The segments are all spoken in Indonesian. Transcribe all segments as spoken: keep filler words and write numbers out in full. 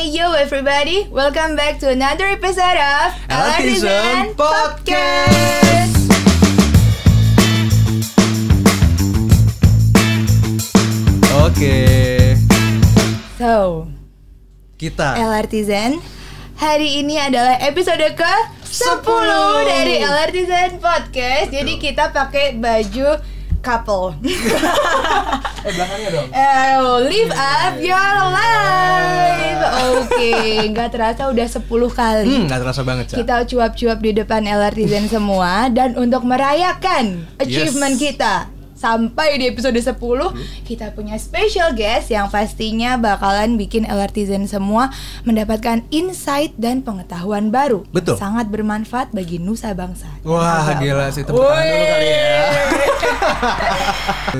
Hi yo everybody, welcome back to another episode of LRTzen Podcast. Oke. Okay. So, kita LRTzen hari ini adalah episode ke sepuluh dari LRTzen Podcast. Betul. Jadi kita pakai baju couple. eh belakangnya dong. Eh, live up your life. Oke, okay. Gak terasa udah sepuluh kali. Hmm, gak terasa banget, Cak. Kita cuap-cuap di depan LRTzen semua dan untuk merayakan achievement yes. kita sampai di episode sepuluh, kita punya special guest yang pastinya bakalan bikin LRTzen semua mendapatkan insight dan pengetahuan baru. Betul. Sangat bermanfaat bagi nusa bangsa. Wah, gila sih, tepuk tangan dulu kali ya.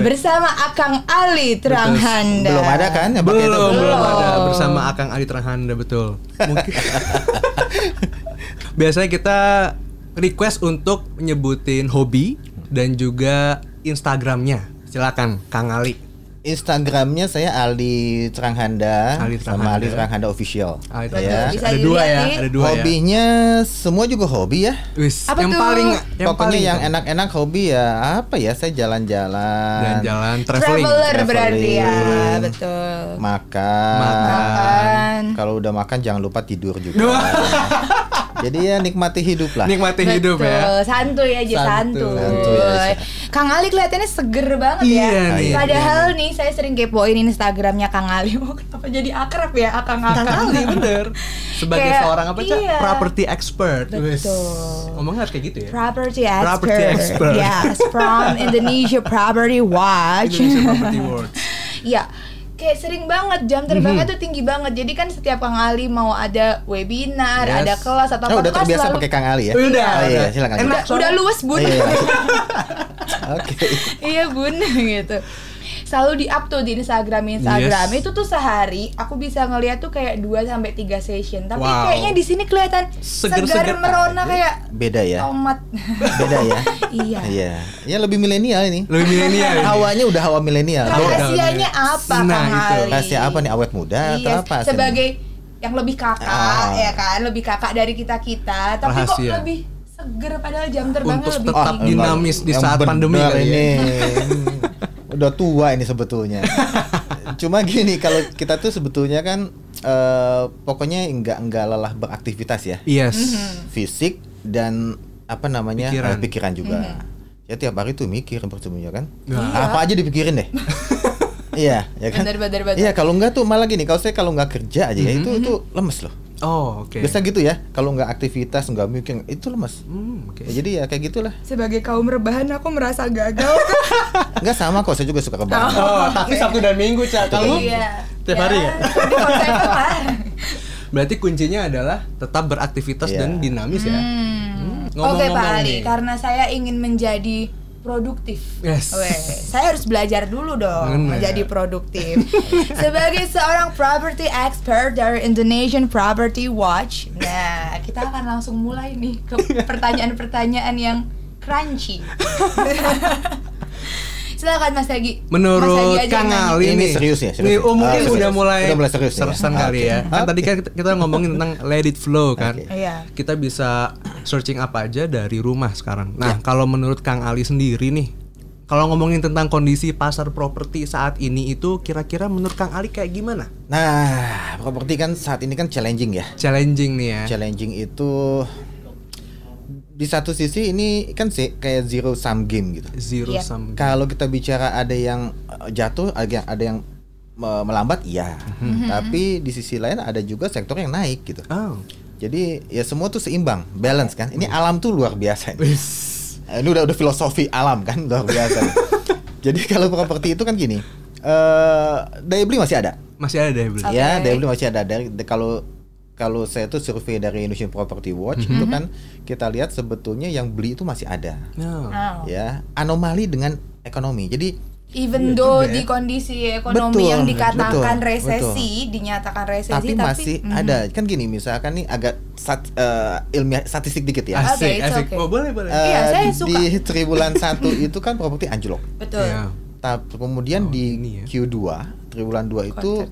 Bersama Akang Ali Tranghanda. Betul. Belum ada kan? Ya, belum, belum, belum ada. Bersama Akang Ali Tranghanda, betul. Mungkin biasanya kita request untuk nyebutin hobi dan juga Instagramnya, silakan Kang Ali. Instagramnya saya Ali Tranghanda, Ali Tranghanda. sama Ali Tranghanda official. Ali Tranghanda. Ya. Ada dua ya, ada dua ya. Hobinya semua juga hobi ya. Wis. Yang tuh? paling, yang pokoknya paling yang enak-enak hobi ya apa ya? Saya jalan-jalan. Jalan-jalan, traveling. Traveler berarti ya, betul. Makan. Makan. Kalau udah makan jangan lupa tidur juga. Jadi ya nikmati hidup lah. Nikmati Betul. hidup ya. Santuy aja, santuy. santuy. santuy Kang Ali kelihatannya seger banget iya, ya. Iya, Padahal iya. nih saya sering kepoin Instagramnya Kang Ali. Oh, kenapa jadi akrab ya Akang Akang? Kang Ali bener. Sebagai kayak, seorang apa Cak? Iya. Property expert. Betul. Ngomongnya harus kayak gitu ya. Property expert. Property expert. Yes, from Indonesia Property Watch. Indonesia Property Watch. Iya. Kayak sering banget jam terbangnya mm-hmm. tuh tinggi banget. Jadi kan setiap Kang Ali mau ada webinar, yes. ada kelas atau oh, apa udah kelas terbiasa lalu pakai Kang Ali ya. Udah, udah. Oh, iya, silakan. Enak, udah, udah luwes, Bun. Iya. Oke. Okay. Iya, Bun gitu. Selalu di-up tuh di Instagram Instagram. Yes. Itu tuh sehari aku bisa ngeliat tuh kayak dua sampai tiga session. Tapi wow. kayaknya di sini kelihatan segar, segar merona aja. Kayak beda ya. Tomat. Beda ya. Iya. Iya. Ya lebih milenial ini. Lebih milenial. Hawanya udah hawa milenial. Rahasianya apa nah, Kang Ali? Rahasia apa nih awet muda yes. atau apa? Sebagai ini? Yang lebih kakak ah. ya kan, lebih kakak dari kita-kita, tapi Rahasia. kok lebih segar padahal jam terbangnya Untuk lebih tinggi. Dinamis di saat pandemi ini. Udah tua ini sebetulnya. Cuma gini, kalau kita tuh sebetulnya kan uh, pokoknya enggak enggak lelah beraktivitas ya. Yes. Mm-hmm. Fisik dan apa namanya? pikiran, uh, pikiran juga. Mm-hmm. Ya tiap hari tuh mikir pertemunya kan. Ya. Apa aja dipikirin deh. Iya, ya kan? Iya, kalau enggak tuh malah gini, kalau saya kalau enggak kerja aja mm-hmm. ya itu itu lemes loh. Oh, oke. Okay. Biasa gitu ya. Kalau enggak aktivitas, enggak mikir, itu lemas. Hmm, oke. Okay. Ya, jadi ya kayak gitulah. Sebagai kaum rebahan aku merasa gagal. Enggak sama kok, saya juga suka rebahan. Oh, tapi Sabtu dan Minggu, Cak. Kamu? Iya. Tiap ya, hari ya. Di konten itu lah. Berarti kuncinya adalah tetap beraktivitas yeah. dan dinamis ya. Hmm. Hmm. Oke, okay, Pak Ali, nih. karena saya ingin menjadi produktif. Yes. Weh, saya harus belajar dulu dong Bener. menjadi produktif. Sebagai seorang property expert dari Indonesian Property Watch, nah kita akan langsung mulai nih ke pertanyaan-pertanyaan yang crunchy. Silakan Mas Hagi. Menurut Mas Hagi Kang Ali ini serius ya. Serius. Nih, oh mungkin oh, udah mulai sersan ya? kali okay. ya. Kan okay. tadi kan kita ngomongin tentang let it flow kan. Okay. Yeah. Kita bisa searching apa aja dari rumah sekarang. Nah, yeah. kalau menurut Kang Ali sendiri nih, kalau ngomongin tentang kondisi pasar properti saat ini itu kira-kira menurut Kang Ali kayak gimana? Nah, properti kan saat ini kan challenging ya. Challenging nih ya. Challenging itu di satu sisi ini kan sih kayak zero sum game gitu. Zero yeah. sum. Kalau kita bicara ada yang jatuh, ada yang ada yang melambat, iya. Mm-hmm. Tapi di sisi lain ada juga sektor yang naik gitu. Oh. Jadi ya semua tuh seimbang, balance kan. Ini mm. alam tuh luar biasa. Nih. Ini udah udah filosofi alam kan, luar biasa. Jadi kalau properti itu kan gini, uh, daya beli masih ada. Masih ada daya beli. Okay. Ya daya beli masih ada. Dari kalau Kalau saya tuh survei dari Indonesian Property Watch mm-hmm. itu kan kita lihat sebetulnya yang beli itu masih ada, oh. Oh. ya anomali dengan ekonomi. Jadi even though di kondisi ekonomi betul, yang dikatakan betul, resesi, betul. dinyatakan resesi, tapi, tapi masih mm-hmm. ada. Kan gini, misalkan nih agak sat, uh, ilmiah statistik dikit ya. Asik, okay, asik. Okay. Oh boleh boleh. Uh, iya, saya suka. Di triwulan satu itu kan properti anjlok. Betul. Yeah. Tapi kemudian oh, di ya. Q dua triwulan dua itu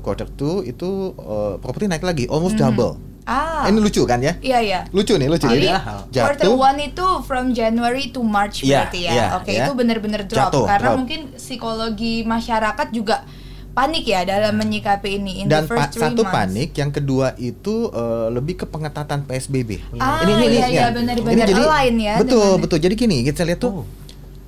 quarter two itu uh, properti naik lagi almost mm-hmm. double. Ah. Ini lucu kan ya? Iya, iya. Lucu nih, lucu. Jadi quarter one itu from January to March yeah, berarti ya. Yeah, Oke, okay, yeah. itu benar-benar drop Jatuh, karena drop. mungkin psikologi masyarakat juga panik ya dalam menyikapi ini. In Dan the first pa- satu months. panik, yang kedua itu uh, lebih ke pengetatan P S B B. Ah, ini ini iya, ini. Iya, benar-benar lain ya. Betul, betul. Jadi gini, kita lihat tuh. Oh.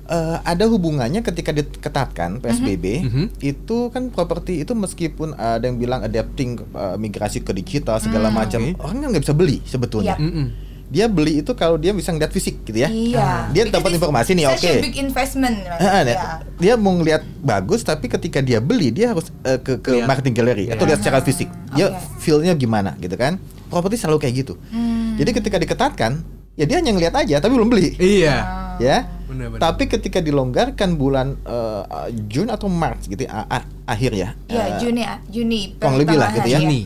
Uh, ada hubungannya ketika diketatkan P S B B mm-hmm. itu kan properti itu meskipun ada yang bilang adapting uh, migrasi ke digital segala mm. macam okay. orang kan nggak bisa beli sebetulnya yeah. dia beli itu kalau dia bisa ngeliat fisik gitu ya yeah. dia dapat informasi nih oke okay. big investment right? uh, yeah. dia mau ngeliat bagus tapi ketika dia beli dia harus uh, ke, ke yeah. marketing gallery yeah. atau lihat secara fisik dia okay. feelnya gimana gitu kan properti selalu kayak gitu mm. jadi ketika diketatkan ya dia hanya ngeliat aja tapi belum beli iya yeah. ya yeah. Bener, bener. Tapi ketika dilonggarkan bulan uh, Jun atau Maret gitu ya, a- a- akhir ya. Iya, uh, Juni ya, Juni. Kurang lebih lah gitu ya. Juni.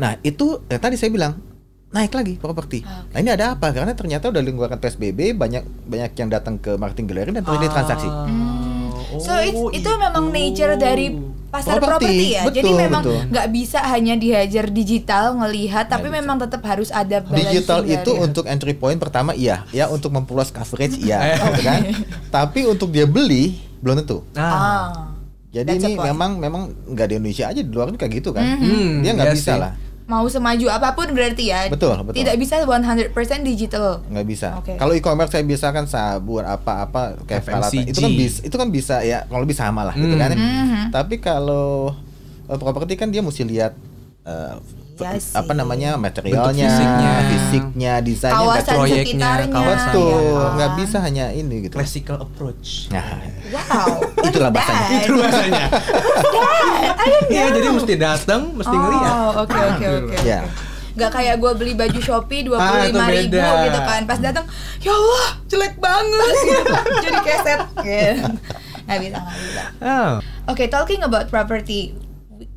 Nah, itu ya, tadi saya bilang naik lagi properti. Okay. Nah, ini ada apa? Karena ternyata udah dilonggarkan P S B B, banyak banyak yang datang ke marketing gallery dan terjadi ah. transaksi. Hmm. Oh, so it's, itu, itu memang nature dari pasar properti ya. Betul, jadi memang nggak bisa hanya dihajar digital ngelihat, tapi nah, memang tetap harus ada balancing. Digital itu ya. Untuk entry point pertama iya, ya untuk memperluas coverage iya, okay. kan? Tapi untuk dia beli belum tentu. Ah. Jadi ini memang memang nggak di Indonesia aja, di luar itu kayak gitu kan? Mm-hmm. Dia nggak yes, bisa lah. Mau semaju apapun berarti ya. Betul, betul. Tidak bisa one hundred percent digital. Enggak bisa. Okay. Kalau e-commerce saya bisa kan sabun apa-apa kayak peralatan. Itu kan bisa itu kan bisa ya kalau lebih sama lah hmm. gitu kan. Mm-hmm. Tapi kalau uh, properti kan dia mesti lihat uh, ya apa namanya materialnya, fisiknya, fisiknya, desainnya, kawasan sekitarnya, kawasan tuh nggak ya. Bisa hanya ini gitu. Classical approach. Nah, wow, itulah bahasanya. Itu bahasanya. Iya, jadi mesti datang, mesti oh, ngeliat. Oh, oke, oke, oke. Gak kayak gue beli baju Shopee dua puluh lima ribu gitu kan, pas datang, ya Allah, jelek banget, jadi keset. Nggak bisa, nggak bisa. Oh. Oke, okay, talking about property.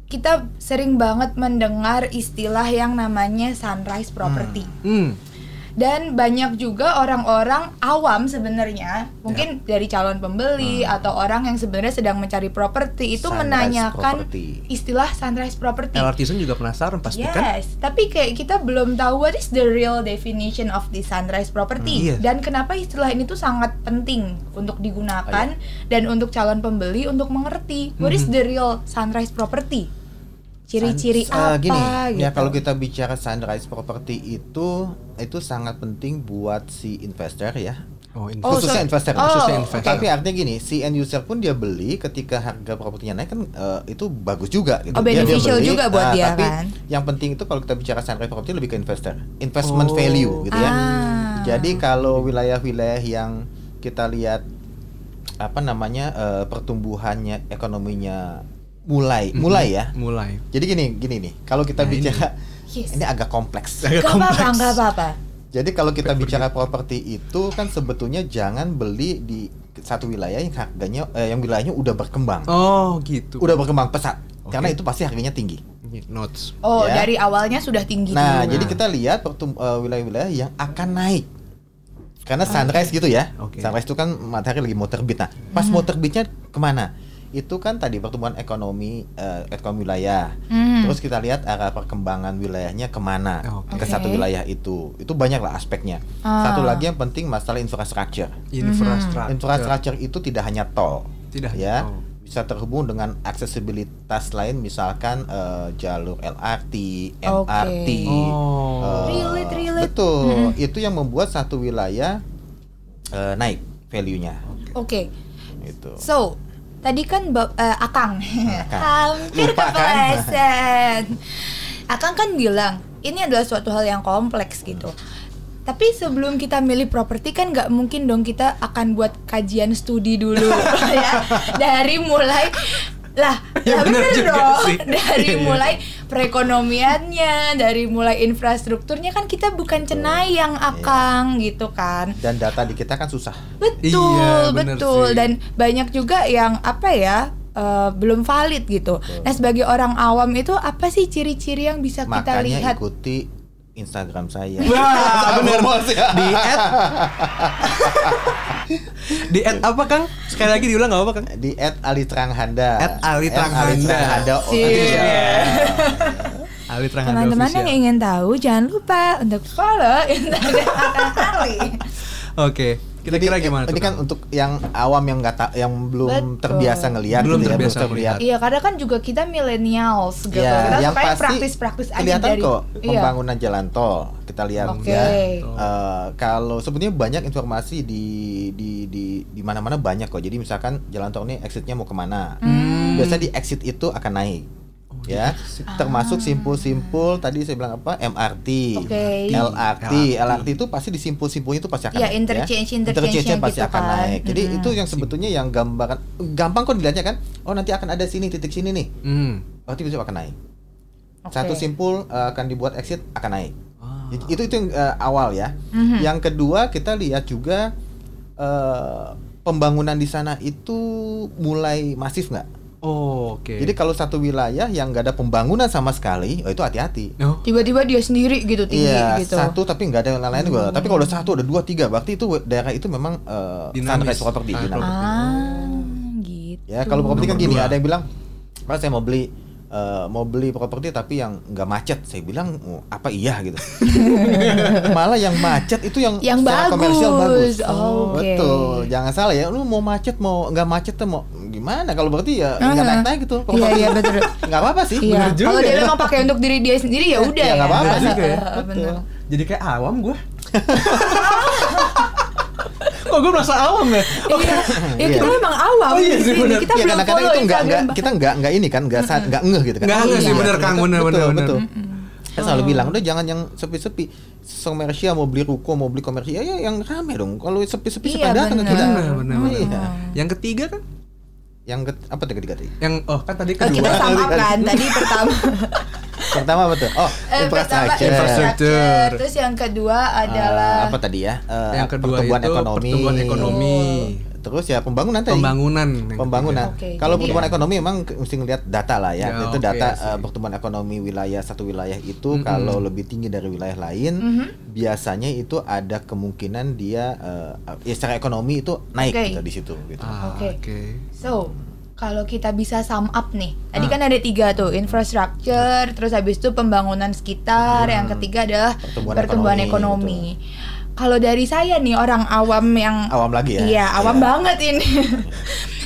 Kita sering banget mendengar istilah yang namanya sunrise property hmm. Hmm. dan banyak juga orang-orang awam sebenarnya mungkin ya. Dari calon pembeli hmm. atau orang yang sebenarnya sedang mencari properti itu sunrise menanyakan property. Istilah sunrise property. LRTzen juga penasaran pasti yes. kan? Yes, tapi kayak kita belum tahu what is the real definition of the sunrise property hmm, iya. dan kenapa istilah ini tuh sangat penting untuk digunakan oh, iya. dan untuk calon pembeli untuk mengerti what hmm. is the real sunrise property. Ciri-ciri Sun, apa uh, gini, gitu. Ya kalau kita bicara sunrise property itu itu sangat penting buat si investor ya. Oh, investor. Khususnya oh, investor, oh, khususnya investor. Okay. Tapi artinya gini, si end user pun dia beli ketika harga propertinya naik kan uh, itu bagus juga gitu. Oh, beneficial dia, dia beli, juga buat uh, dia tapi kan. Tapi yang penting itu kalau kita bicara sunrise property lebih ke investor, investment oh. value gitu ah. ya. Jadi kalau wilayah-wilayah yang kita lihat apa namanya uh, pertumbuhannya ekonominya mulai mm-hmm. mulai ya mulai jadi gini gini nih kalau kita nah, bicara ini. Yes. ini agak kompleks agak kompleks nggak apa-apa jadi kalau kita P- bicara properti itu kan sebetulnya jangan beli di satu wilayah yang harganya eh, yang wilayahnya udah berkembang oh gitu udah berkembang pesat okay. karena itu pasti harganya tinggi notes oh ya. Dari awalnya sudah tinggi nah, nah. jadi kita lihat pertum- uh, wilayah-wilayah yang akan naik karena sunrise okay. gitu ya okay. sunrise itu kan matahari lagi mau terbit nah pas hmm. mau terbitnya kemana itu kan tadi pertumbuhan ekonomi uh, ekonomi wilayah mm. terus kita lihat arah perkembangan wilayahnya kemana okay. ke satu wilayah itu itu banyak lah aspeknya ah. satu lagi yang penting masalah infrastruktur infrastruktur mm. infrastruktur itu tidak hanya tol tidak ya hanya tol. Bisa terhubung dengan aksesibilitas lain misalkan uh, jalur L R T, M R T okay. oh. uh, relate, relate. Betul mm-hmm. itu yang membuat satu wilayah uh, naik value-nya oke okay. okay. itu so tadi kan uh, Akang, Akang. hampir kepleset. Akang kan bilang ini adalah suatu hal yang kompleks gitu. Tapi sebelum kita milih properti kan nggak mungkin dong kita akan buat kajian studi dulu ya dari mulai lah, ya, lah bener, bener dong sih. Dari mulai perekonomiannya, dari mulai infrastrukturnya kan kita bukan cenayang Akang iya. gitu kan. Dan data di kita kan susah. Betul, iya, betul. Sih. Dan banyak juga yang apa ya uh, belum valid gitu. Betul. Nah sebagai orang awam itu apa sih ciri-ciri yang bisa Makanya kita lihat? Makanya ikuti Instagram saya. Wah bener di at Di at apa Kang? Sekali lagi diulang nggak apa Kang? Di at Ali Tranghanda. At Ali Tranghanda. Ali Tranghanda. Teman-teman yang ingin tahu jangan lupa untuk follow Instagram Ali. Oke. Kita kira gimana? Ini kan untuk yang awam yang nggak yang belum Betul. terbiasa ngelihat, belum gitu, terbiasa ngelihat. Iya, kadang kan juga kita millennials gitu. Ya, kita supaya praktis-praktis aja dari. Kelihatan kok pembangunan iya. jalan tol. Kita lihat okay. ya. Uh, kalau sebenarnya banyak informasi di di di di mana-mana banyak kok. Jadi misalkan jalan tol ini exitnya mau kemana? Hmm. Biasanya di exit itu akan naik. Ya, termasuk simpul-simpul tadi saya bilang apa M R T, okay. L R T, L R T itu pasti di simpul-simpulnya itu pasti akan ya, naik. Interchange, ya, interchange, interchange pasti gitu akan kan. naik. Jadi hmm. itu yang sebetulnya yang gambaran gampang kok dilihatnya kan. Oh nanti akan ada sini titik sini nih. Hmm. Nanti bisa akan naik. Okay. Satu simpul uh, akan dibuat exit akan naik. Ah. Itu itu yang uh, awal ya. Mm-hmm. Yang kedua kita lihat juga uh, pembangunan di sana itu mulai masif nggak? Oh, oke. Okay. Jadi kalau satu wilayah yang nggak ada pembangunan sama sekali, oh itu hati-hati. Oh. Tiba-tiba dia sendiri gitu tinggi yeah, gitu. Iya, satu tapi nggak ada yang lain-lain. Hmm. Tapi kalau ada satu ada dua tiga, berarti itu daerah itu memang uh, dinamis. Properti, ah, dinamis. Ah, gitu. Ya kalau properti kan gini, dua. Ada yang bilang, Pak saya mau beli uh, mau beli properti tapi yang nggak macet. Saya bilang oh, apa iya gitu. Malah yang macet itu yang, yang secara bagus. Komersial bagus. Oh, okay. Betul, jangan salah ya. Lu mau macet mau nggak macet tuh mau gimana kalau berarti ya nggak uh-huh. naik-naik gitu. Iya iya betul. Nggak apa-apa sih. Iya. Kalau dia mau pakai untuk diri dia sendiri ya udah. Ya nggak apa-apa sih. Jadi kayak awam gue. Kok gue merasa awam ya? Oke. Ya kita memang awam. Oh iya sih benar. Kita belum follow itu nggak nggak kita nggak nggak ini kan nggak saat nggak ngeh gitu kan. Nggak ngeh sih benar Kang benar benar betul. Saya selalu bilang udah jangan yang sepi-sepi. Komersial mau beli ruko mau beli komersial ya yang rame dong. Kalau sepi-sepi siapa datang ke kita? Yang ketiga kan? Yang ket, apa tadi ketiga tadi? Yang oh kan tadi kedua. Oh, kita sama kan tadi pertama. Pertama betul. Oh, eh, infrastruktur. infrastruktur. Terus yang kedua adalah uh, apa tadi ya? Uh, yang kedua pertumbuhan itu ekonomi. pertumbuhan ekonomi. Oh. Terus ya pembangunan tadi. Pembangunan. Pembangunan. Okay. Kalau pertumbuhan ya. ekonomi memang mesti ngelihat data lah ya. ya itu okay, data uh, pertumbuhan ekonomi wilayah satu wilayah itu mm-hmm. kalau lebih tinggi dari wilayah lain mm-hmm. biasanya itu ada kemungkinan dia uh, ya secara ekonomi itu naik okay. gitu di situ gitu. Ah, Oke. Okay. Okay. So, kalau kita bisa sum up nih, tadi ah. kan ada tiga tuh, infrastruktur, terus habis itu pembangunan sekitar, hmm. yang ketiga adalah pertumbuhan, pertumbuhan ekonomi. ekonomi. Kalau dari saya nih orang awam yang awam lagi ya, iya awam yeah. banget ini,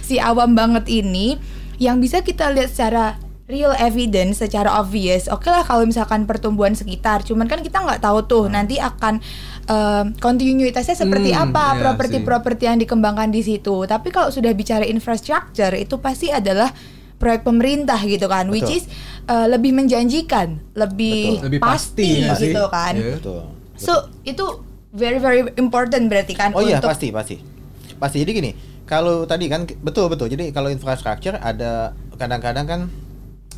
si awam banget ini, yang bisa kita lihat secara real evidence, secara obvious, oke lah kalau misalkan pertumbuhan sekitar, cuman kan kita nggak tahu tuh hmm. nanti akan Uh, kontinuitasnya seperti hmm, apa iya, properti-properti yang dikembangkan di situ. Tapi kalau sudah bicara infrastruktur itu pasti adalah proyek pemerintah gitu kan, betul. Which is uh, lebih menjanjikan, lebih, lebih pasti, pasti gitu kan. Yeah. Betul. Betul. So itu very very important berarti kan. Oh iya pasti pasti pasti. Jadi gini, kalau tadi kan betul betul. Jadi kalau infrastruktur ada kadang-kadang kan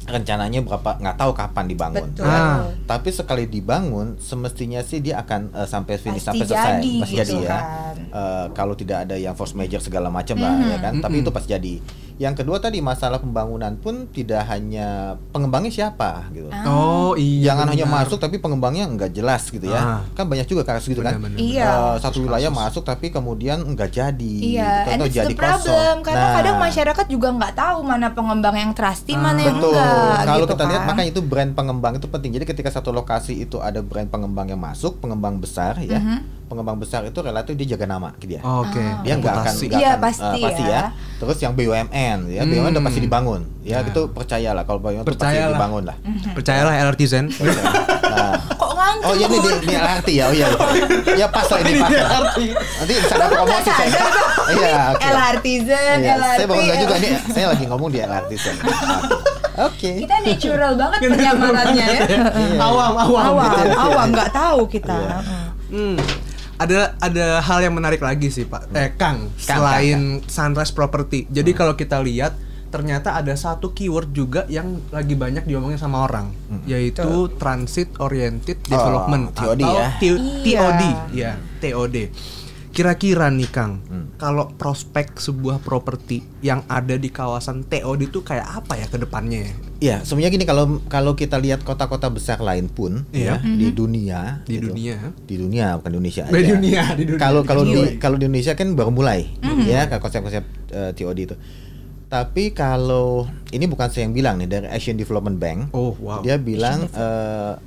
rencananya berapa nggak tahu kapan dibangun, nah, tapi sekali dibangun semestinya sih dia akan uh, sampai finish pasti sampai selesai, jadi, pasti gitu jadi ya. Kan. Uh, kalau tidak ada yang force major segala macam mm-hmm. lah, ya kan. Mm-hmm. Tapi itu pasti jadi. Yang kedua tadi masalah pembangunan pun tidak hanya pengembangnya siapa gitu. Oh iya. Jangan benar. hanya masuk tapi pengembangnya nggak jelas gitu ya. Ah. Kan banyak juga kasus gitu benar, kan. Benar, benar. Iya. Uh, satu wilayah masuk tapi kemudian nggak jadi. Iya. Gitu, and it's jadi the problem kosong. Karena nah. kadang masyarakat juga nggak tahu mana pengembang yang trusty ah. mana yang betul. enggak. Kalau gitu kita kan. lihat makanya itu brand pengembang itu penting. Jadi ketika satu lokasi itu ada brand pengembang yang masuk, pengembang besar ya. Mm-hmm. Pengembang besar itu relatif dia jaga nama gitu ya. Oke. Okay. Dia nggak akan nggak akan ya, pasti, uh, pasti ya. ya. Terus yang B U M N ya, hmm. B U M N udah pasti dibangun. Ya nah. itu percayalah kalau B U M N itu pasti dibangun lah. Percayalah LRTzen. Nah. Kok nganggur? Oh, iya ini di, di L R T ya. Oh iya. Ya pas lah ini pas. Nanti bisa ada promosi. Iya, oke. LRTzen, L R T. Saya baru juga nih. Saya lagi ngomong di LRTzen. Oke. Okay. Kita natural banget penyamarannya ya. Awam, awam, awam nggak tahu kita. Hmm. Ada ada hal yang menarik lagi sih Pak eh Kang, Kang selain Kang, Kang. Sunrise Property. Jadi hmm. kalau kita lihat ternyata ada satu keyword juga yang lagi banyak diomongin sama orang, hmm. yaitu oh. transit oriented development oh, T O D, atau ya. T O D, ya T O D. Kira-kira nih Kang, hmm. kalau prospek sebuah properti yang ada di kawasan T O D itu kayak apa ya ke depannya? Iya, sebenarnya gini, kalau kalau kita lihat kota-kota besar lain pun yeah. ya, mm-hmm. di dunia, di gitu, dunia, di dunia bukan Indonesia aja. Di dunia, di dunia. Kalau kalau di kalau di Indonesia kan baru mulai mm-hmm. ya konsep-konsep uh, T O D itu. Tapi kalau ini bukan saya yang bilang nih, dari Asian Development Bank. Oh, wow. Dia bilang uh,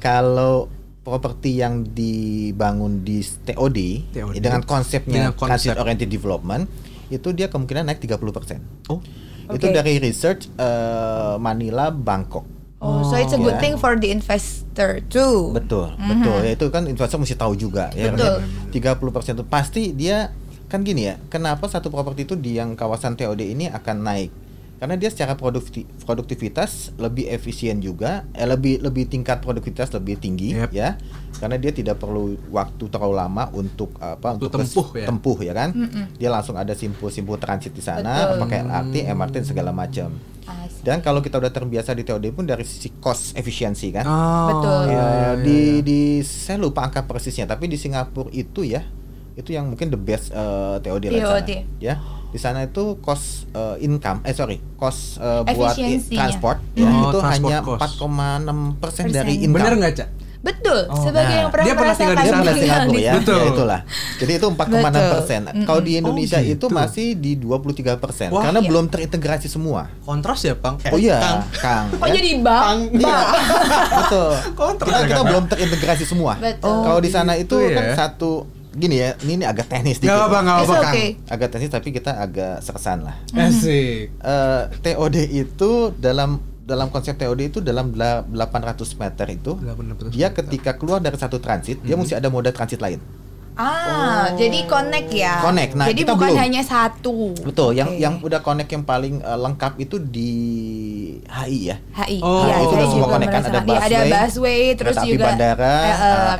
kalau properti yang dibangun di T O D, T O D. Ya, dengan konsepnya konsep oriented development itu dia kemungkinan naik tiga puluh persen. Oh, okay. Itu dari research uh, Manila Bangkok. Oh, so it's a good ya. thing for the investor too. Betul, mm-hmm. betul. Ya, itu kan investor mesti tahu juga. Ya, betul. tiga puluh persen itu pasti dia kan gini ya. Kenapa satu properti itu di yang kawasan T O D ini akan naik? Karena dia secara produkti, produktivitas lebih efisien juga, eh, lebih lebih tingkat produktivitas lebih tinggi yep. ya, karena dia tidak perlu waktu terlalu lama untuk apa untuk tempuh res, ya, tempuh, ya kan, mm-mm. dia langsung ada simpul-simpul transit di sana, betul. Pakai L R T, M R T segala macam. Dan kalau kita udah terbiasa di T O D pun dari sisi cost efisiensi kan, oh, betul. Ya, ya, di ya. di saya lupa angka persisnya, tapi di Singapura itu ya, itu yang mungkin the best uh, T O D lah sana, ya. Di sana itu cost uh, income, eh sorry, cost uh, buat i- transport ya, oh, itu transport hanya empat koma enam persen persen. Dari income. Bener nggak, Cak? Betul, oh. sebagai nah, yang pernah dia pernah tinggal di sana Singapura ya, betul. Ya itulah. Jadi itu empat koma enam persen. Kalau di Indonesia oh, gitu. Itu masih di dua puluh tiga persen. Wah, karena iya. belum terintegrasi semua. Kontras ya, Bang? Oh iya, Kang. Kang. Kok ya? Jadi Bang? Iya. Betul. Kontras. Kita, kita belum terintegrasi semua. Oh, kalau di sana itu ya. Kan satu gini ya, ini, ini agak teknis dikit. Gak apa, gak apa, Kang. Okay. Agak teknis tapi kita agak sekesan lah. Asik. Mm-hmm. Uh, T O D itu dalam dalam konsep T O D itu dalam delapan ratus meter itu, delapan ratus dia meter. Ketika keluar dari satu transit, mm-hmm. dia mesti ada moda transit lain. Ah, oh. jadi connect ya. Connect. Nah, jadi kita bukan belum. Hanya satu. Betul. Yang okay. yang udah connect yang paling uh, lengkap itu di H I ya. H I. Oh, ya, itu udah semua connect kan, ada busway, ada busway, terus juga bandara, uh,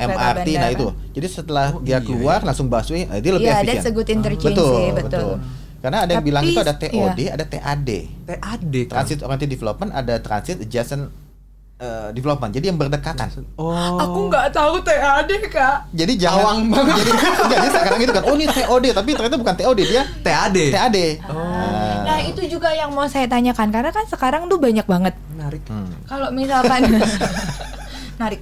M R T. Bandara. Nah itu. Jadi setelah oh, dia keluar iya. langsung busway, dia lebih yeah, efisien. Iya, ada segut interchange. Betul, betul. betul. Karena ada yang tapi, bilang itu ada T O D, iya. ada T A D. T A D. Transit Oriented Development, ada Transit Adjacent Uh, development, jadi yang berdekatan. Oh. Aku nggak tahu T A D Kak. Jadi jangan. Banget. Jadi enggak, dia sekarang itu kan, oh ini T O D, tapi ternyata bukan T O D dia. T A D. T A D. Oh. Nah. Nah itu juga yang mau saya tanyakan, karena kan sekarang tuh banyak banget. Menarik. Hmm. Kalau misalkan, menarik.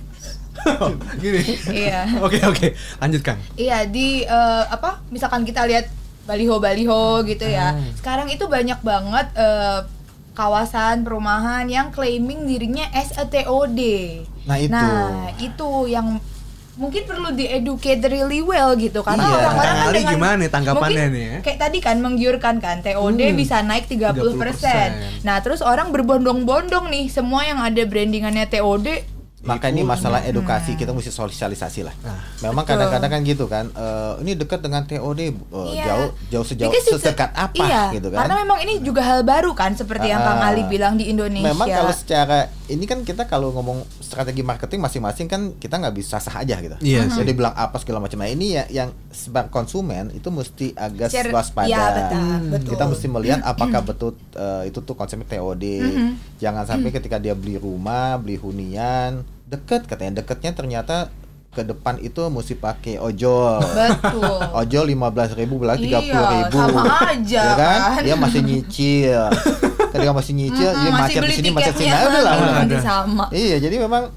Oh, gini. Iya. Oke oke, lanjut Kang. Iya di uh, apa? Misalkan kita lihat baliho-baliho gitu ya. Hmm. Sekarang itu banyak banget. Uh, kawasan perumahan yang claiming dirinya as a T O D. Nah itu, nah, itu yang mungkin perlu di-educate really well gitu karena iya. orang-orang kan dengan, gimana tanggapannya nih ya? Kayak tadi kan menggiurkan kan T O D hmm. bisa naik tiga puluh persen. tiga puluh persen. Nah, terus orang berbondong-bondong nih semua yang ada brandingannya T O D. Maka ini masalah edukasi, kita mesti sosialisasi lah. Nah, memang betul. Kadang-kadang kan gitu kan, uh, ini dekat dengan T O D, uh, iya. jauh jauh sejauh sedekat apa iya, gitu kan. Karena memang ini juga hal baru kan, seperti uh, yang Kang Ali bilang di Indonesia. Memang kalau secara, ini kan kita kalau ngomong strategi marketing masing-masing kan kita nggak bisa sah aja gitu. Iya, uh-huh. Jadi bilang apa segala macam. Nah ini ya yang sebagai konsumen itu mesti agak Cer- waspada. Ya, betul, hmm. betul. Kita mesti melihat apakah betul uh, itu tuh konsepnya T O D. Uh-huh. Jangan sampai uh-huh. ketika dia beli rumah, beli hunian. Dekat katanya, dekatnya ternyata ke depan itu mesti pakai ojol. Betul. Ojol lima belas ribu belah tiga puluh ribu. Iya, sama aja ya kan? Kan? Dia masih nyicil. Tadi kan masih nyicil, mm-hmm, dia masih di sini, masih sini aja sama. Iya, jadi memang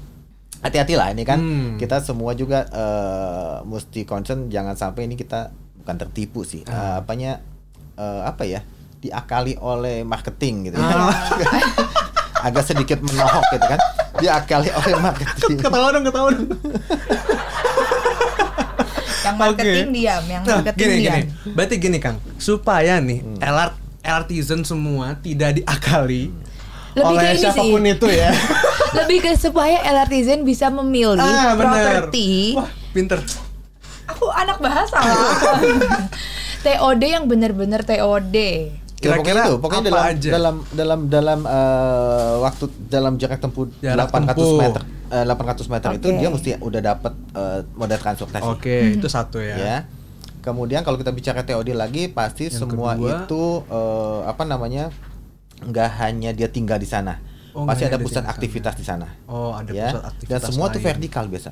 hati-hatilah ini kan. Hmm. Kita semua juga uh, mesti concern jangan sampai ini kita bukan tertipu sih. Hmm. Uh, apanya uh, apa ya? Diakali oleh marketing gitu. Ah. Agak sedikit menohok gitu kan. Dia akali oleh marketing. Ketawa dong, ketawa dong. Yang marketing okay. diam, yang nah, marketing gini, diam. Gini. Berarti gini Kang, supaya nih hmm. L R T, LRTzen semua tidak diakali lebih oleh siapapun sih. Itu ya. Lebih ke supaya LRTzen bisa memilih ah, properti. Wah, pinter. Aku anak bahasa lah. T O D yang benar-benar T O D. Kira-kira itu pokoknya dalam, dalam dalam dalam uh, waktu dalam jarak tempuh jarak delapan ratus meter uh, delapan ratus meter okay. itu dia mesti udah dapat uh, moda transportasi. Oke, okay, hmm. itu satu ya. Ya. Kemudian kalau kita bicara T O D lagi pasti yang semua kedua, itu uh, apa namanya? Enggak hanya dia tinggal di sana. Oh, pasti ada pusat aktivitas sana. Di sana. Oh, ada ya. Pusat aktivitas. Dan semua lain. Tuh vertikal biasa.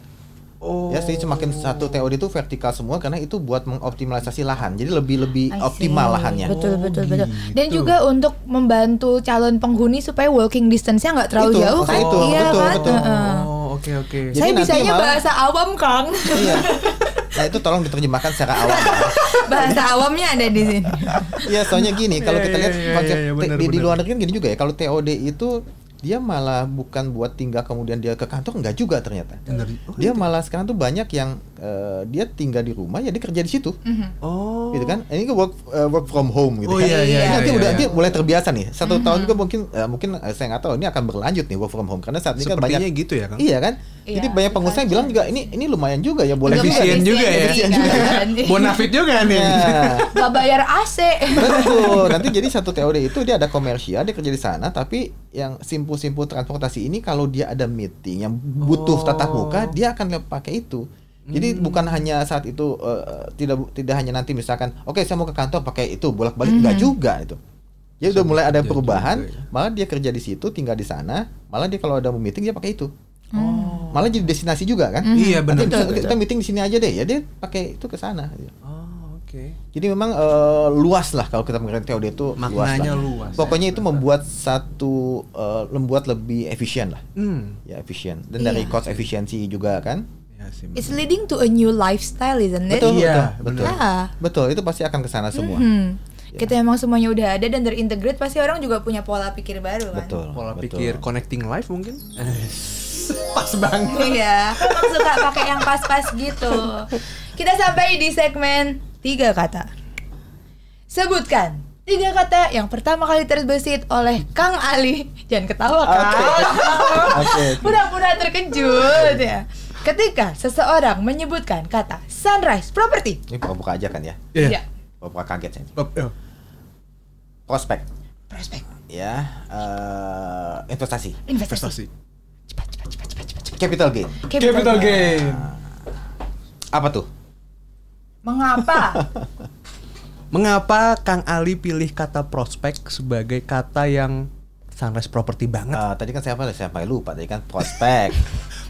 Oh. Ya, jadi semakin satu T O D itu vertikal semua karena itu buat mengoptimalisasi lahan. Jadi lebih-lebih optimal lahannya. Betul, betul, betul. Gitu. Dan juga untuk membantu calon penghuni supaya walking distance-nya nggak terlalu itu, jauh kan? Itu, iya, betul, kan? Betul. Oh, oke, okay, oke. Okay. Saya bisanya malah, bahasa awam, Kang. Iya. Nah, itu tolong diterjemahkan secara awam. Bahasa awamnya ada di sini. Iya, soalnya gini, kalau kita lihat konsep yeah, yeah, yeah, yeah, di, di luar negeri kan gini juga ya. Kalau T O D itu dia malah bukan buat tinggal kemudian dia ke kantor, enggak juga ternyata. Oh, dia itu. Malah sekarang tuh banyak yang uh, dia tinggal di rumah ya dia kerja di situ. Mm-hmm. Oh. Gitu kan? Ini work uh, work from home gitu oh, kan. Iya, iya, iya, nanti iya, udah iya. Dia mulai terbiasa nih. Satu mm-hmm. tahun juga mungkin uh, mungkin uh, saya enggak tahu ini akan berlanjut nih work from home karena saat ini kan banyak gitu ya, Kang? Iya kan? Iya, jadi banyak pengusaha yang bilang juga ini ini lumayan juga ya boleh efisien juga ya. Efisien juga. Bonafit juga nih. Enggak bayar A C. Betul. Nanti jadi satu T O D itu dia ada komersial, dia kerja di sana tapi yang simpul-simpul transportasi ini kalau dia ada meeting yang butuh oh. tatap muka dia akan pakai itu. Jadi hmm. bukan hanya saat itu uh, tidak tidak hanya nanti misalkan oke okay, saya mau ke kantor pakai itu bolak-balik hmm. enggak juga itu. Ya udah mulai ada perubahan, juga, ya. Malah dia kerja di situ, tinggal di sana, malah dia kalau ada meeting dia pakai itu. Oh. Malah jadi destinasi juga kan? Mm-hmm. Iya benar. Kita meeting di sini aja deh, ya dia pakai itu ke sana. Oh, oke. Okay. Jadi memang uh, luas lah kalau kita menggunakan T O D itu maknanya luas. luas. Pokoknya ya, itu benar. membuat satu uh, membuat lebih efisien lah. Mm. Ya efisien. Dan yeah. dari cost efficiency juga kan? It's leading to a new lifestyle, isn't it? Betul, yeah, betul, betul. Ah. betul. Itu pasti akan ke sana semua. Mm-hmm. Kita emang semuanya udah ada dan terintegrate pasti orang juga punya pola pikir baru kan. Betul, pola betul. pikir connecting life mungkin. Pas banget. Iya, kan suka pakai yang pas-pas gitu. Kita sampai di segmen tiga kata. Sebutkan tiga kata yang pertama kali terbesit oleh Kang Ali. Jangan ketawa Kang. Okay. Pura-pura terkejut ya. Ketika seseorang menyebutkan kata Sunrise Property. Ini buka-buka aja kan ya. Iya. Yeah. Bukan kaget sih. Prospek. Prospek. Ya, uh, investasi. Investasi. Cepat, cepat, cepat, cepat, cepat. Capital gain. Capital, Capital gain. gain. Apa tuh? Mengapa? Mengapa Kang Ali pilih kata prospek sebagai kata yang Sunrise Property banget? Uh, tadi kan siapa? Siapa lupa? Tadi kan prospek.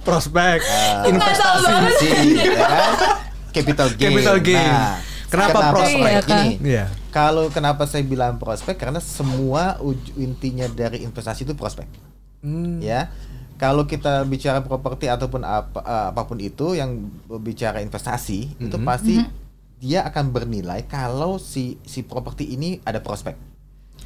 prospek. Uh, investasi. ya kan? Capital gain. Capital gain. Nah, Kenapa, kenapa prospek? Iya, kan? Ini, yeah. Kalau kenapa saya bilang prospek karena semua uj- intinya dari investasi itu prospek. Hmm. Ya, kalau kita bicara properti ataupun apa, uh, apapun itu yang bicara investasi mm-hmm. itu pasti mm-hmm. dia akan bernilai kalau si si properti ini ada prospek.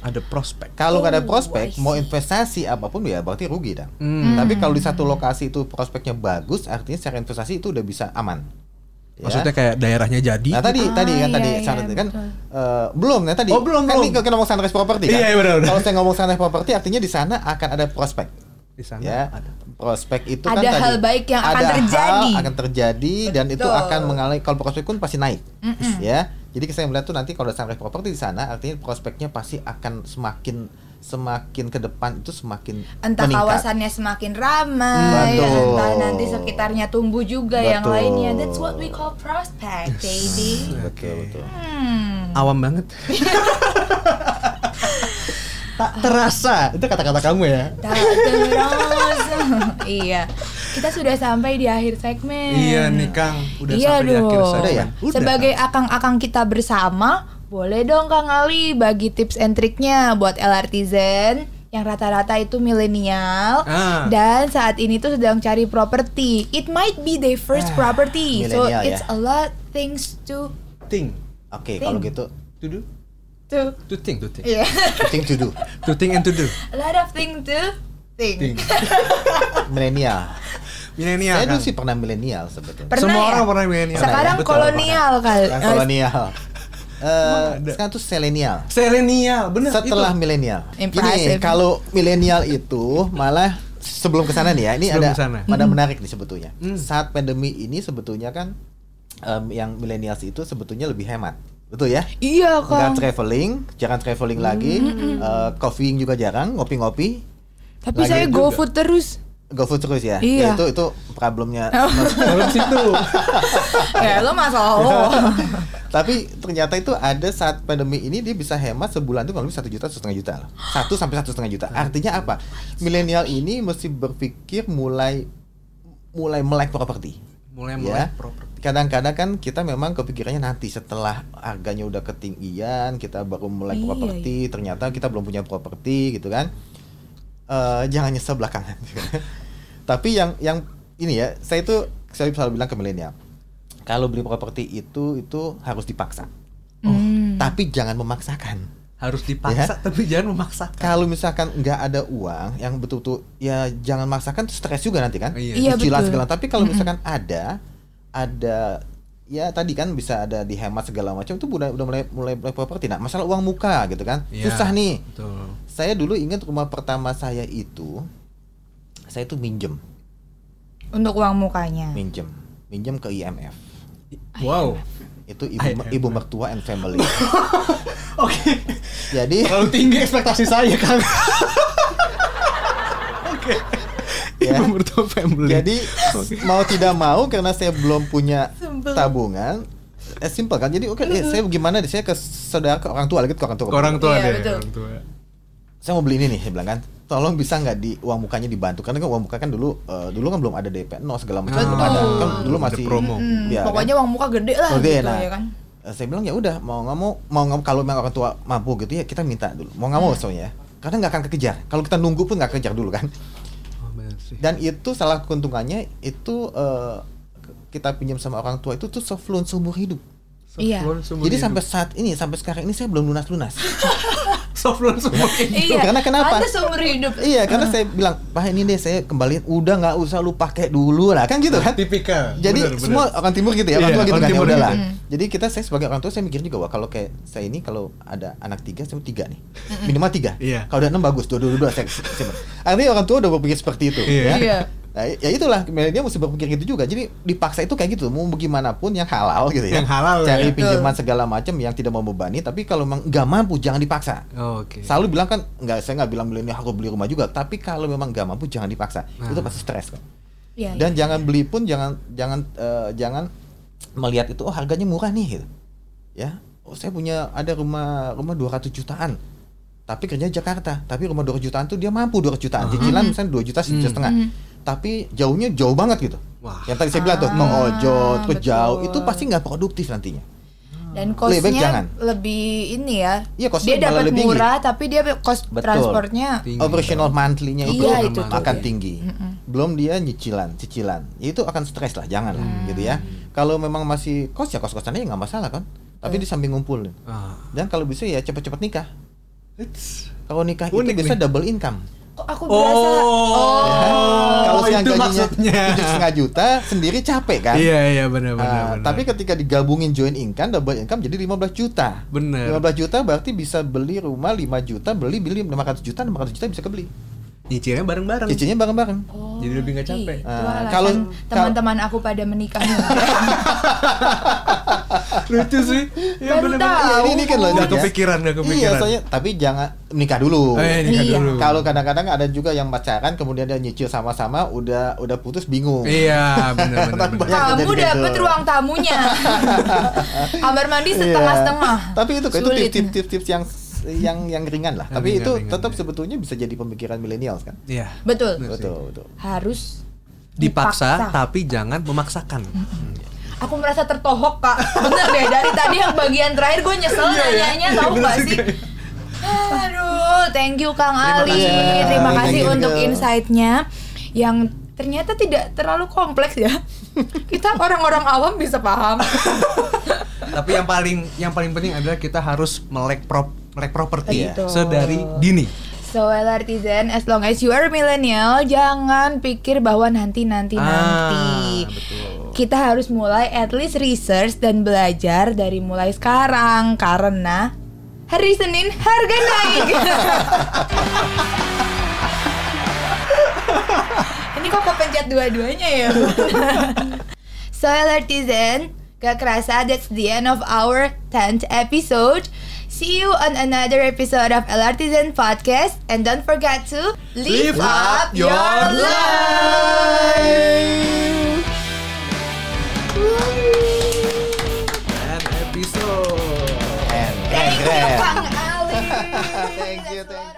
Ada prospek. Kalau nggak oh, ada prospek, mau investasi apapun ya berarti rugi dong. Hmm. Tapi kalau di satu lokasi itu prospeknya bagus, artinya secara investasi itu udah bisa aman. Ya. Maksudnya kayak daerahnya jadi. Nah tadi ah, tadi kan iya, tadi iya, iya, kan uh, belum nah tadi. Oh, belum, kan belum. Ini kita ngomong Sunrise Property kan. Iya, benar, benar. Kalau saya ngomong Sunrise Property artinya di sana akan ada prospek. Di sana ya. Ada prospek itu ada kan tadi. Ada hal baik yang akan terjadi. Hal akan terjadi Betul. Dan itu akan mengalami kalau prospek pun pasti naik. Mm-mm. Ya. Jadi saya melihat tuh nanti kalau ada Sunrise Property di sana artinya prospeknya pasti akan semakin semakin ke depan itu semakin entah meningkat. Kawasannya semakin ramai, Betul. entah nanti sekitarnya tumbuh juga Betul. yang lainnya. That's what we call prospect, baby. Betul. Betul. Hmm. Awam banget. Tak terasa itu kata-kata kamu ya. Tak terasa. Iya. Kita sudah sampai di akhir segmen. Iya nih Kang, udah iya sampai dong. di akhir segmen. Ya? Sebagai kan. akang-akang kita bersama. Boleh dong Kang Ali bagi tips and triknya buat LRTzen yang rata-rata itu milenial ah. dan saat ini tuh sedang cari properti. It might be their first ah, property, so ya. it's a lot things to think. Oke, okay, kalau gitu to do, to to think, to think, yeah. to think to do, to think and to do. A lot of thing to think. think. Milenial. Milenial. Saya dulu sih pernah milenial sebetulnya. Pernah, Semua ya? orang pernah milenial. Sekarang ya, betul, kolonial kali. Kolonial. Uh, sekarang tuh selenial. Selenial, benar. Setelah milenial. Ini kalau milenial itu malah sebelum kesana nih ya. Ini sebelum ada kesana. Pada hmm. menarik nih sebetulnya. Hmm. Saat pandemi ini sebetulnya kan um, yang milenials itu sebetulnya lebih hemat, betul ya? Iya kan. Nggak traveling, jarang traveling hmm. lagi. Uh, coffeeing juga jarang, ngopi-ngopi. Tapi lagi saya go food terus. GoFood terus ya, iya. ya itu itu problemnya problem situ. Ya lo masalah lo. Tapi ternyata itu ada saat pandemi ini dia bisa hemat sebulan itu kurang lebih satu juta setengah juta lah, satu sampai satu setengah juta. Artinya apa? Milenial ini mesti berpikir mulai mulai melek properti. mulai-mulai yeah. properti. Kadang-kadang kan kita memang kepikirannya nanti setelah harganya udah ketinggian kita baru mulai iya, properti, iya. ternyata kita belum punya properti gitu kan. Uh, jangan nyesel belakangan. Tapi yang yang ini ya, saya itu saya selalu bilang ke milenial, kalau beli properti itu itu harus dipaksa. Oh. Tapi jangan memaksakan. Harus dipaksa ya? Tapi jangan memaksakan. Kalau misalkan nggak ada uang yang betul-betul ya jangan memaksakan, stres juga nanti kan. Iya, cicilan segala. Tapi kalau misalkan mm-hmm. ada ada ya tadi kan bisa ada dihemat segala macam, itu udah udah mulai mulai, mulai properti. Nah, masalah uang muka gitu kan. Ya, susah nih. Betul. Saya dulu ingat rumah pertama saya itu saya itu minjem. Untuk uang mukanya. Minjem. Minjem ke I M F. Wow. Itu ibu ibu mertua and family. Oke. Okay. Jadi terlalu tinggi ekspektasi saya kan. Oke. Okay. Ya. Ibu mertua family. Jadi okay. mau tidak mau karena saya belum punya Sembel. tabungan, eh simpel kan. Jadi oke, okay, eh, saya gimana deh, saya ke saudara ke orang tua lagi, ke orang tua. Ke orang tua deh. Iya, orang tua. Saya mau beli ini nih, saya bilang kan. Tolong bisa nggak di uang mukanya dibantu, karena kan uang muka kan dulu uh, dulu kan belum ada D P nol segala macam, belum ada kan dulu masih promo. Hmm, ya, pokoknya kan? Uang muka gede lah gede, gitu nah, ya kan. Saya bilang ya udah mau nggak mau mau nggak kalau memang orang tua mampu gitu ya kita minta dulu mau nggak mau hmm. soalnya, karena nggak akan kekejar kalau kita nunggu pun nggak kekejar dulu kan. Oh, dan itu salah keuntungannya itu uh, kita pinjam sama orang tua itu tuh soft loan seumur hidup. Iya. Jadi hidup. Sampai saat ini sampai sekarang ini saya belum lunas-lunas. Soft loan seumur hidup. Karena kenapa? Ada seumur hidup. Iya, karena saya bilang, "Pak, ini deh saya kembaliin, udah enggak usah lu pakai dulu lah." Kan gitu kan? Tipikal. Jadi bener, semua bener. Orang timur gitu ya, orang tua gitu kan. Ya udahlah. Hmm. Jadi kita saya sebagai orang tua saya mikir juga, "Wah, kalau kayak saya ini kalau ada anak tiga, saya tiga nih. Minimal tiga." Yeah. Kalau udah enam bagus, dua-dua-dua saya. Artinya orang tua udah berpikir seperti itu, yeah. ya. Yeah. Nah, ya itulah, dia mesti berpikir gitu juga. Jadi dipaksa itu kayak gitu, mau gimana pun yang halal gitu ya. Yang halal. Cari ya. Pinjaman segala macam yang tidak mau membebani, tapi kalau memang nggak mampu jangan dipaksa. Oh, oke. Okay. Selalu bilang kan, nggak saya nggak bilang beli ini aku beli rumah juga, tapi kalau memang nggak mampu jangan dipaksa. Nah. Itu pasti stres kok. Ya, dan ya. Jangan beli pun jangan jangan uh, jangan melihat itu oh harganya murah nih gitu. Ya. Oh, saya punya ada rumah rumah dua ratus jutaan. Tapi kerjanya Jakarta, tapi rumah dua ratus jutaan tuh dia mampu dua ratus jutaan. Cicilan uh-huh. misalnya dua juta, satu juta setengah. Tapi jauhnya jauh banget gitu. Wah. Yang tadi saya bilang ah, tuh mau ojol terus jauh, itu pasti nggak produktif nantinya. Dan costnya lebih ini ya. Iya, dia dapat murah tinggi. Tapi dia cost betul. Transportnya, tinggi. Operational monthly-nya itu, iya, itu akan itu. tinggi. Mm-hmm. Belum dia nyicilan, cicilan, ya itu akan stres lah, janganlah hmm. gitu ya. Kalau memang masih cost ya cost-costannya nggak masalah kan. Tapi hmm. di samping ngumpulin. Ah. Dan kalau bisa ya cepat-cepat nikah. Kalau nikah unik itu bisa nih. Double income. Aku berasa oh, oh. Ya, kalau siang gajinya tujuh koma lima juta sendiri capek kan. Iya iya benar benar, uh, benar. Tapi ketika digabungin joint income double income jadi lima belas juta. Benar. lima belas juta berarti bisa beli rumah lima juta, beli beli lima ratus juta, lima ratus juta bisa kebeli. Cicilannya bareng-bareng. Cicilannya bareng-bareng. Oh, jadi lebih enggak capek. Uh, kalau teman-teman aku pada menikah. Lucu sih. Ya benar-benar. Ini kan loh enggak kepikiran, enggak kepikiran. Iya, soalnya tapi jangan menikah dulu. Oh, iya, nikah iya. dulu. Kalau kadang-kadang ada juga yang pacaran kemudian dia nyicil sama-sama udah udah putus bingung. Iya, benar-benar. Kamu dapat ruang tamunya. Kamar mandi setengah-setengah. Iya. Tapi itu itu tips-tips-tips yang yang yang ringan lah, yang tapi ringan, itu ringan, tetap ya. Sebetulnya bisa jadi pemikiran milenial kan? Iya. Betul. Betul, betul. Harus dipaksa, dipaksa. Tapi jangan memaksakan. Hmm. Aku merasa tertohok, Kak. Bener deh, dari tadi yang bagian terakhir gue nyesel nanyanya, tahu enggak sih? Aduh, thank you Kang Ali. Terima kasih untuk insight-nya yang ternyata tidak terlalu kompleks ya. Kita orang-orang awam bisa paham. Tapi yang paling yang paling penting adalah kita harus melek prop melek properti ya, sedari dini. So LRTzen, as long as you are millennial, jangan pikir bahwa nanti nanti ah, nanti. Betul. Kita harus mulai at least research dan belajar dari mulai sekarang karena hari Senin harga naik. Ini kok kepencet dua-duanya ya. So LRTzen, gak kerasa that's the end of our tenth episode. See you on another episode of LRTzen Podcast, and don't forget to live, live up your life. An episode. And thank you, Kang Ali. Thank you. Thank you.